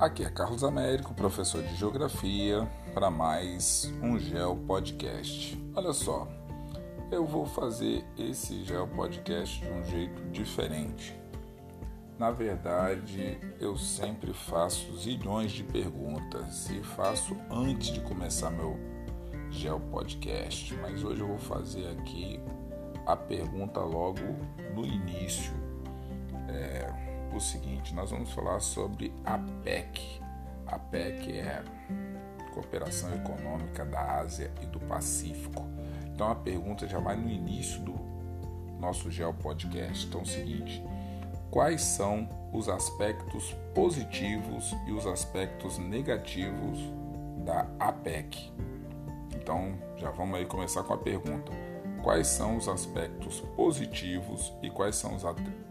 Aqui é Carlos Américo, professor de Geografia, para mais um Geo Podcast. Olha só, eu vou fazer esse Geo Podcast de um jeito diferente. Na verdade, eu sempre faço zilhões de perguntas e faço antes de começar meu Geo Podcast, mas hoje eu vou fazer aqui a pergunta logo no início. O seguinte, nós vamos falar sobre a APEC. A APEC é a Cooperação Econômica da Ásia e do Pacífico. Então a pergunta já vai no início do nosso GeoPodcast. Então é o seguinte, quais são os aspectos positivos e os aspectos negativos da APEC? Então já vamos aí começar com a pergunta. Quais são os aspectos positivos e quais são os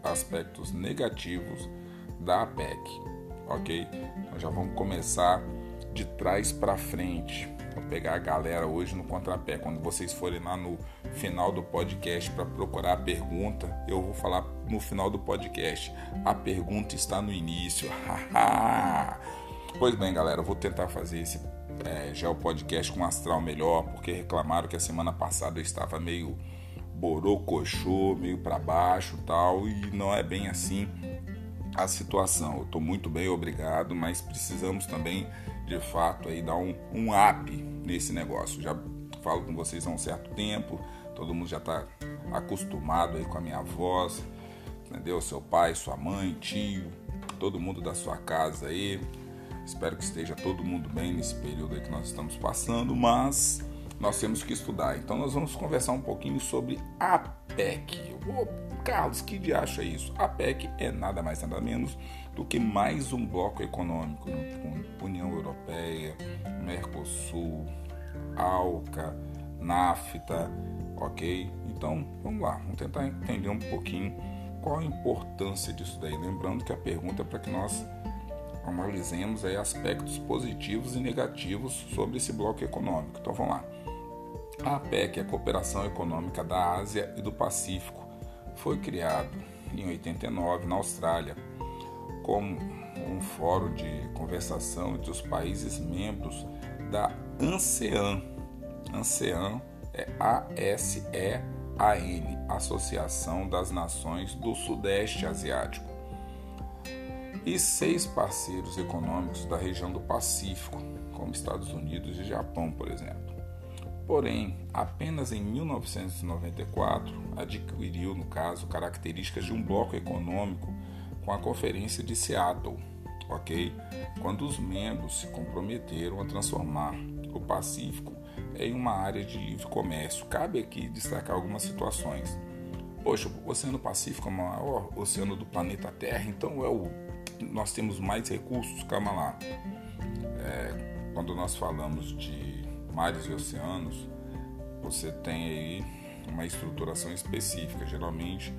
aspectos negativos da APEC, ok? Então já vamos começar de trás para frente. Vou pegar a galera hoje no contrapé. Quando vocês forem lá no final do podcast para procurar a pergunta, eu vou falar no final do podcast. A pergunta está no início. Pois bem, galera, eu vou tentar fazer esse já o podcast com astral melhor, porque reclamaram que a semana passada eu estava meio borocochô, meio para baixo e tal, e não é bem assim a situação. Eu estou muito bem, obrigado, mas precisamos também, de fato, aí dar um up nesse negócio. Já falo com vocês há um certo tempo, todo mundo já está acostumado aí com a minha voz, entendeu? Seu pai, sua mãe, tio, todo mundo da sua casa aí. Espero que esteja todo mundo bem nesse período aí que nós estamos passando, mas nós temos que estudar. Então nós vamos conversar um pouquinho sobre APEC. Carlos, que diacho é isso? APEC é nada mais nada menos do que mais um bloco econômico, com União Europeia, Mercosul, ALCA, NAFTA, ok? Então vamos lá, vamos tentar entender um pouquinho qual a importância disso daí. Lembrando que a pergunta é para que nós analisemos aí aspectos positivos e negativos sobre esse bloco econômico. Então vamos lá. A APEC, a Cooperação Econômica da Ásia e do Pacífico, foi criado em 89 na Austrália como um fórum de conversação entre os países membros da ASEAN. ASEAN é ASEAN, Associação das Nações do Sudeste Asiático, e 6 parceiros econômicos da região do Pacífico, como Estados Unidos e Japão, por exemplo. Porém, apenas em 1994 adquiriu, no caso, características de um bloco econômico com a Conferência de Seattle, ok? Quando os membros se comprometeram a transformar o Pacífico em uma área de livre comércio. Cabe aqui destacar algumas situações. Poxa, o Oceano Pacífico é o maior oceano do planeta Terra, então nós temos mais recursos, calma lá. Quando nós falamos de mares e oceanos, você tem aí uma estruturação específica. Geralmente,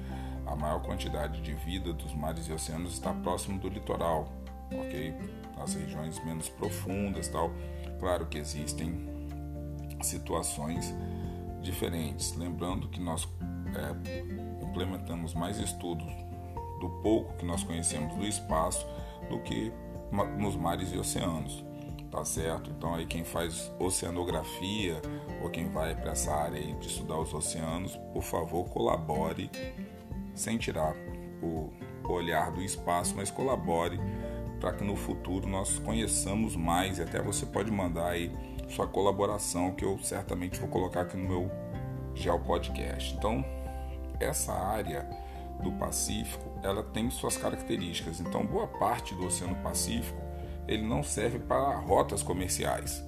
a maior quantidade de vida dos mares e oceanos está próximo do litoral, ok? Nas regiões menos profundas e tal. Claro que existem situações diferentes. Lembrando que nós implementamos mais estudos do pouco que nós conhecemos do espaço do que nos mares e oceanos, tá certo? Então aí quem faz oceanografia ou quem vai para essa área aí de estudar os oceanos, por favor, colabore sem tirar o olhar do espaço, mas colabore para que no futuro nós conheçamos mais. E até você pode mandar aí sua colaboração, que eu certamente vou colocar aqui no meu GeoPodcast. Então essa área do Pacífico, ela tem suas características. Então, boa parte do Oceano Pacífico, ele não serve para rotas comerciais.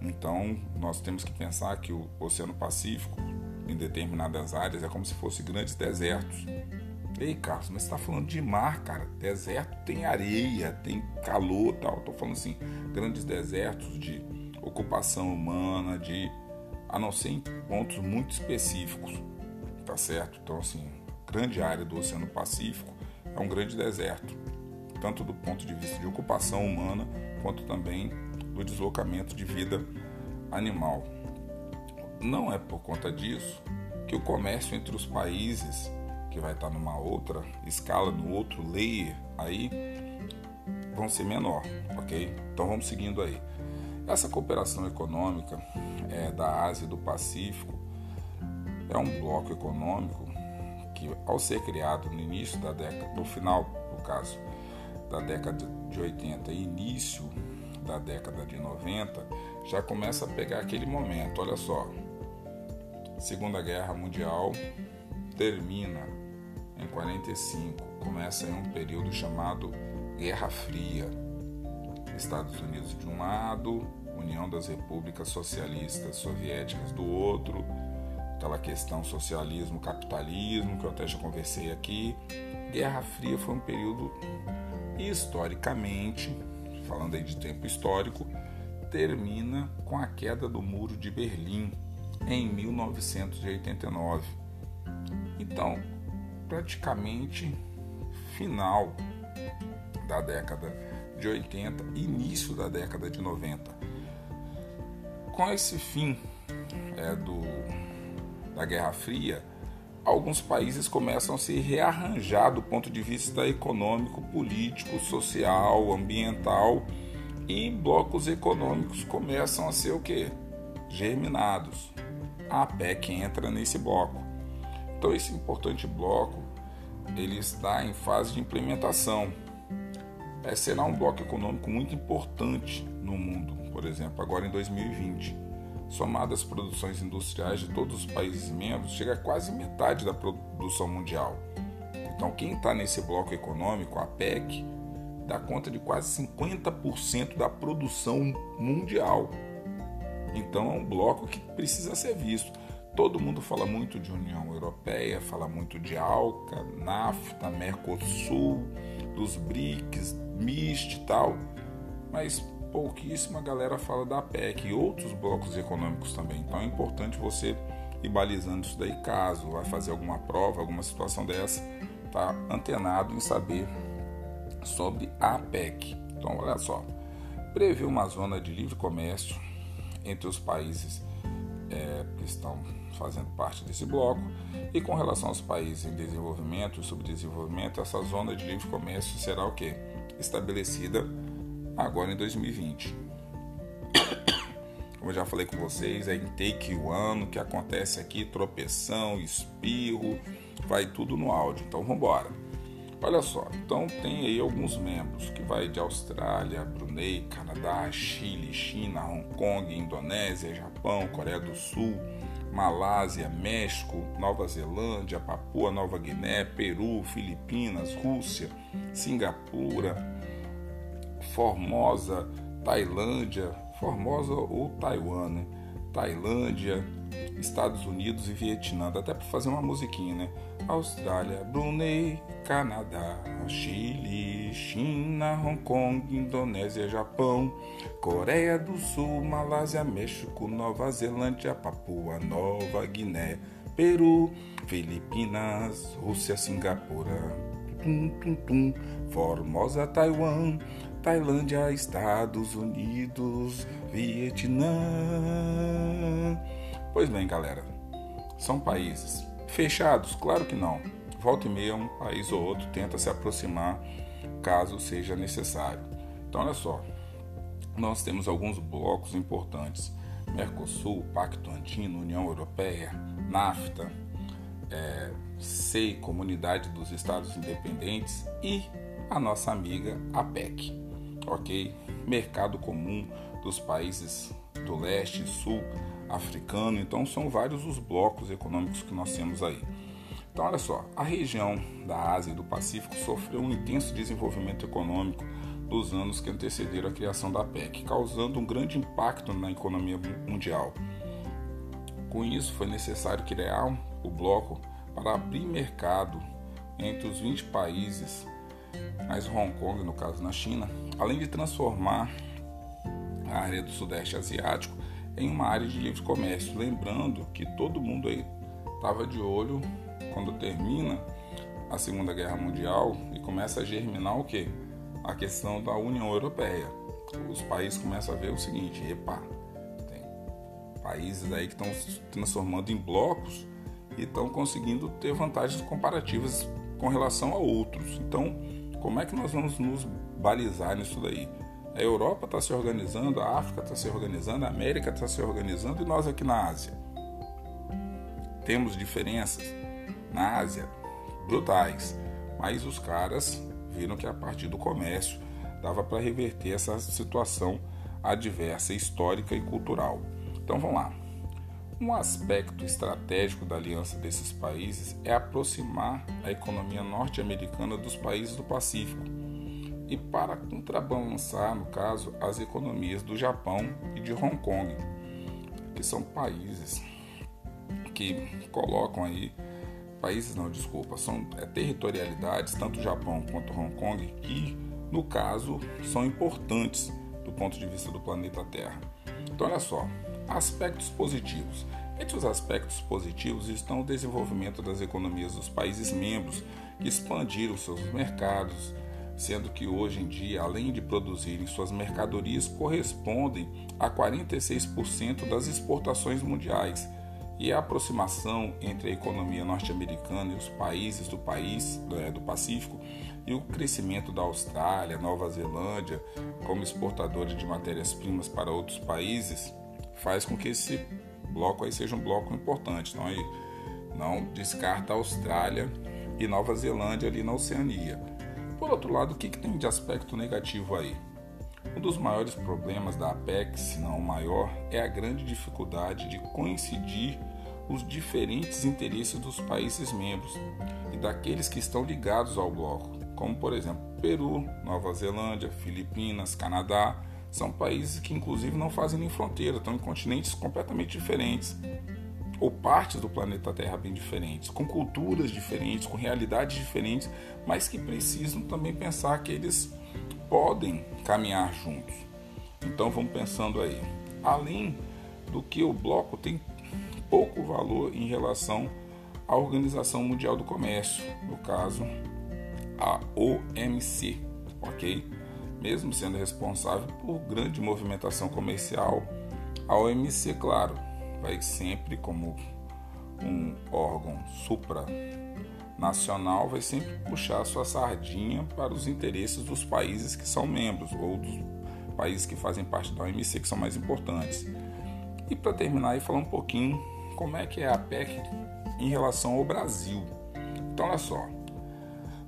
Então, nós temos que pensar que o Oceano Pacífico, em determinadas áreas, é como se fosse grandes desertos. Ei, Carlos, mas você está falando de mar, cara. Deserto tem areia, tem calor e tal. Estou falando assim, grandes desertos de ocupação humana, a não ser em pontos muito específicos, tá certo? Então, assim, grande área do Oceano Pacífico é um grande deserto, tanto do ponto de vista de ocupação humana, quanto também do deslocamento de vida animal. Não é por conta disso que o comércio entre os países, que vai estar numa outra escala, no outro layer aí, vão ser menor, ok? Então vamos seguindo aí. Essa cooperação econômica da Ásia e do Pacífico é um bloco econômico que, ao ser criado no início da década, no final, no caso, da década de 80 e início da década de 90, já começa a pegar aquele momento, olha só, Segunda Guerra Mundial termina em 45, começa em um período chamado Guerra Fria, Estados Unidos de um lado, União das Repúblicas Socialistas Soviéticas do outro, aquela questão socialismo-capitalismo que eu até já conversei aqui. Guerra Fria foi um período historicamente, falando aí de tempo histórico, termina com a queda do Muro de Berlim em 1989. Então, praticamente final da década de 80, início da década de 90. Com esse fim da Guerra Fria, alguns países começam a se rearranjar do ponto de vista econômico, político, social, ambiental, e blocos econômicos começam a ser o quê? Germinados. A APEC entra nesse bloco. Então esse importante bloco, ele está em fase de implementação. Será um bloco econômico muito importante no mundo, por exemplo, agora em 2020. Somadas as produções industriais de todos os países membros, chega a quase metade da produção mundial. Então, quem está nesse bloco econômico, a APEC, dá conta de quase 50% da produção mundial. Então, é um bloco que precisa ser visto. Todo mundo fala muito de União Europeia, fala muito de ALCA, NAFTA, Mercosul, dos BRICS, MIST e tal, mas pouquíssima galera fala da APEC e outros blocos econômicos também. Então é importante você ir balizando isso daí, caso vai fazer alguma prova, alguma situação dessa, tá antenado em saber sobre a APEC. Então olha só, prevê uma zona de livre comércio entre os países que estão fazendo parte desse bloco, e com relação aos países em desenvolvimento e subdesenvolvimento, essa zona de livre comércio será o quê? Estabelecida agora em 2020. Como eu já falei com vocês, é intake one, o que acontece aqui, tropeção, espirro, vai tudo no áudio. Então vamos embora. Olha só, então tem aí alguns membros que vai de Austrália, Brunei, Canadá, Chile, China, Hong Kong, Indonésia, Japão, Coreia do Sul, Malásia, México, Nova Zelândia, Papua Nova Guiné, Peru, Filipinas, Rússia, Singapura, Formosa, Tailândia, Formosa ou Taiwan, né? Tailândia, Estados Unidos e Vietnã, dá até para fazer uma musiquinha, né? Austrália, Brunei, Canadá, Chile, China, Hong Kong, Indonésia, Japão, Coreia do Sul, Malásia, México, Nova Zelândia, Papua Nova Guiné, Peru, Filipinas, Rússia, Singapura, Formosa, Taiwan, Tailândia, Estados Unidos, Vietnã. Pois bem, galera, são países fechados? Claro que não. Volta e meia, um país ou outro tenta se aproximar, caso seja necessário. Então, olha só, nós temos alguns blocos importantes: Mercosul, Pacto Andino, União Europeia, NAFTA, CEI, Comunidade dos Estados Independentes, e a nossa amiga APEC. Ok? Mercado Comum dos Países do Leste e Sul Africano. Então são vários os blocos econômicos que nós temos aí. Então olha só, a região da Ásia e do Pacífico sofreu um intenso desenvolvimento econômico dos anos que antecederam a criação da APEC, causando um grande impacto na economia mundial. Com isso, foi necessário criar o bloco para abrir mercado entre os 20 países, mas Hong Kong, no caso na China, além de transformar a área do Sudeste Asiático em uma área de livre comércio. Lembrando que todo mundo aí estava de olho quando termina a Segunda Guerra Mundial e começa a germinar o quê? A questão da União Europeia. Os países começam a ver o seguinte: epa, tem países aí que estão se transformando em blocos e estão conseguindo ter vantagens comparativas com relação a outros. Então Como é que nós vamos nos balizar nisso daí? A Europa está se organizando, a África está se organizando, a América está se organizando e nós aqui na Ásia. Temos diferenças na Ásia brutais, mas os caras viram que a partir do comércio dava para reverter essa situação adversa, histórica e cultural. Então vamos lá. Um aspecto estratégico da aliança desses países é aproximar a economia norte-americana dos países do Pacífico e para contrabalançar, no caso, as economias do Japão e de Hong Kong, que são países que colocam aí, territorialidades, tanto Japão quanto Hong Kong, que, no caso, são importantes do ponto de vista do planeta Terra. Então, olha só. Aspectos positivos. Entre os aspectos positivos estão o desenvolvimento das economias dos países membros, que expandiram seus mercados, sendo que hoje em dia, além de produzirem suas mercadorias, correspondem a 46% das exportações mundiais. E a aproximação entre a economia norte-americana e os países do Pacífico e o crescimento da Austrália, Nova Zelândia, como exportadores de matérias-primas para outros países, faz com que esse bloco aí seja um bloco importante. Então, aí não descarta a Austrália e Nova Zelândia ali na Oceania. Por outro lado, o que tem de aspecto negativo aí? Um dos maiores problemas da APEC, se não o maior, é a grande dificuldade de coincidir os diferentes interesses dos países membros e daqueles que estão ligados ao bloco, como, por exemplo, Peru, Nova Zelândia, Filipinas, Canadá. São países que, inclusive, não fazem nem fronteira, estão em continentes completamente diferentes, ou partes do planeta Terra bem diferentes, com culturas diferentes, com realidades diferentes, mas que precisam também pensar que eles podem caminhar juntos. Então, vamos pensando aí. Além do que o bloco tem pouco valor em relação à Organização Mundial do Comércio, no caso, a OMC, ok? Mesmo sendo responsável por grande movimentação comercial, a OMC, claro, vai sempre como um órgão supranacional, vai sempre puxar sua sardinha para os interesses dos países que são membros ou dos países que fazem parte da OMC, que são mais importantes. E para terminar aí, falar um pouquinho como é que é a APEC em relação ao Brasil. Então, olha só.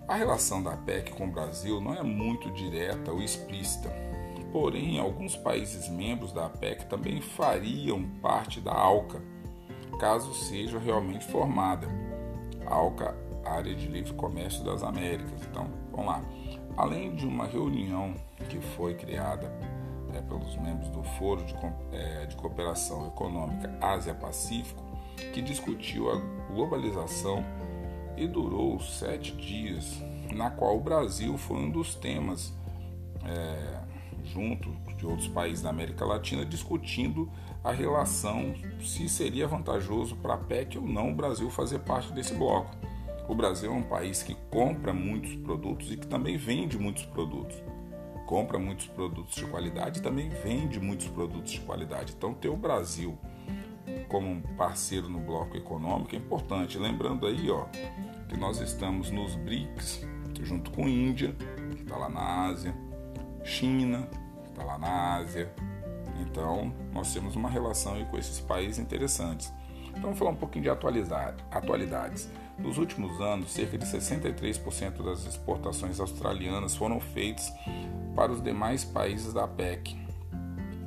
A relação da APEC com o Brasil não é muito direta ou explícita, porém alguns países membros da APEC também fariam parte da ALCA, caso seja realmente formada. A ALCA, Área de Livre Comércio das Américas. Então, vamos lá. Além de uma reunião que foi criada pelos membros do Foro de Cooperação Econômica Ásia-Pacífico, que discutiu a globalização e durou 7 dias, na qual o Brasil foi um dos temas, junto de outros países da América Latina, discutindo a relação, se seria vantajoso para a APEC ou não o Brasil fazer parte desse bloco. O Brasil é um país que compra muitos produtos e que também vende muitos produtos. Compra muitos produtos de qualidade e também vende muitos produtos de qualidade. Então, ter o Brasil como um parceiro no bloco econômico é importante. Lembrando aí, que nós estamos nos BRICS, junto com a Índia, que está lá na Ásia, China, que está lá na Ásia. Então, nós temos uma relação aí com esses países interessantes. Então, vamos falar um pouquinho de atualidades. Nos últimos anos, cerca de 63% das exportações australianas foram feitas para os demais países da APEC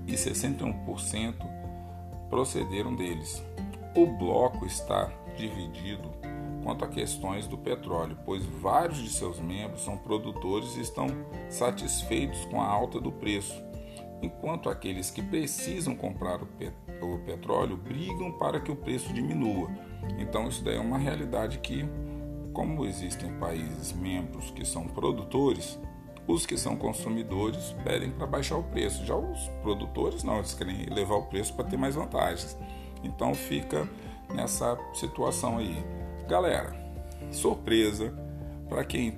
e 61% procederam deles. O bloco está dividido quanto a questões do petróleo, pois vários de seus membros são produtores e estão satisfeitos com a alta do preço, enquanto aqueles que precisam comprar o petróleo brigam para que o preço diminua. Então, isso daí é uma realidade que, como existem países membros que são produtores, os que são consumidores pedem para baixar o preço. Já os produtores não, eles querem elevar o preço para ter mais vantagens. Então, fica nessa situação aí. Galera, surpresa para quem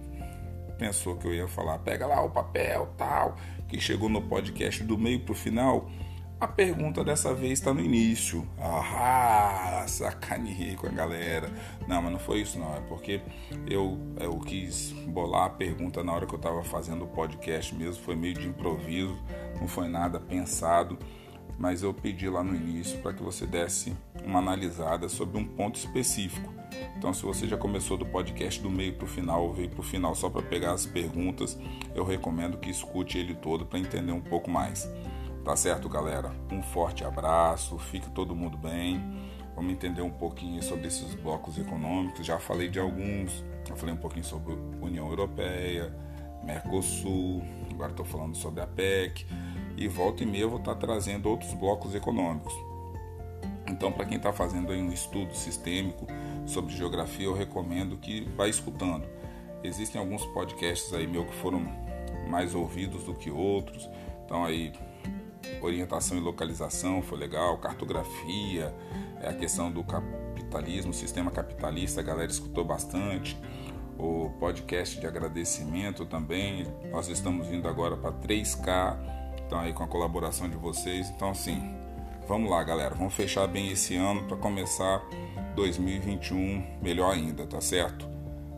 pensou que eu ia falar, pega lá o papel, tal, que chegou no podcast do meio para o final, A pergunta dessa vez está no início. Ah, sacaneei com a galera. Não, mas não foi isso não. É porque eu quis bolar a pergunta na hora que eu estava fazendo o podcast mesmo. Foi meio de improviso, não foi nada pensado. Mas eu pedi lá no início para que você desse uma analisada sobre um ponto específico. Então, se você já começou do podcast do meio para o final, ou veio para o final só para pegar as perguntas, eu recomendo que escute ele todo para entender um pouco mais. Tá certo, galera? Um forte abraço, fique todo mundo bem. Vamos entender um pouquinho sobre esses blocos econômicos. Já falei de alguns, eu falei um pouquinho sobre União Europeia, Mercosul, agora estou falando sobre a APEC, e volta e meia eu vou estar trazendo outros blocos econômicos. Então, para quem está fazendo aí um estudo sistêmico sobre geografia, eu recomendo que vá escutando. Existem alguns podcasts aí meu que foram mais ouvidos do que outros, então aí... Orientação e localização foi legal, cartografia, a questão do capitalismo, sistema capitalista, a galera escutou bastante. O podcast de agradecimento também, nós estamos indo agora para 3K, então aí com a colaboração de vocês. Então assim, vamos lá galera, vamos fechar bem esse ano para começar 2021 melhor ainda, tá certo?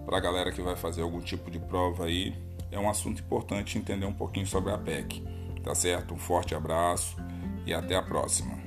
Para a galera que vai fazer algum tipo de prova aí, é um assunto importante entender um pouquinho sobre a APEC. Tá certo? Um forte abraço e até a próxima.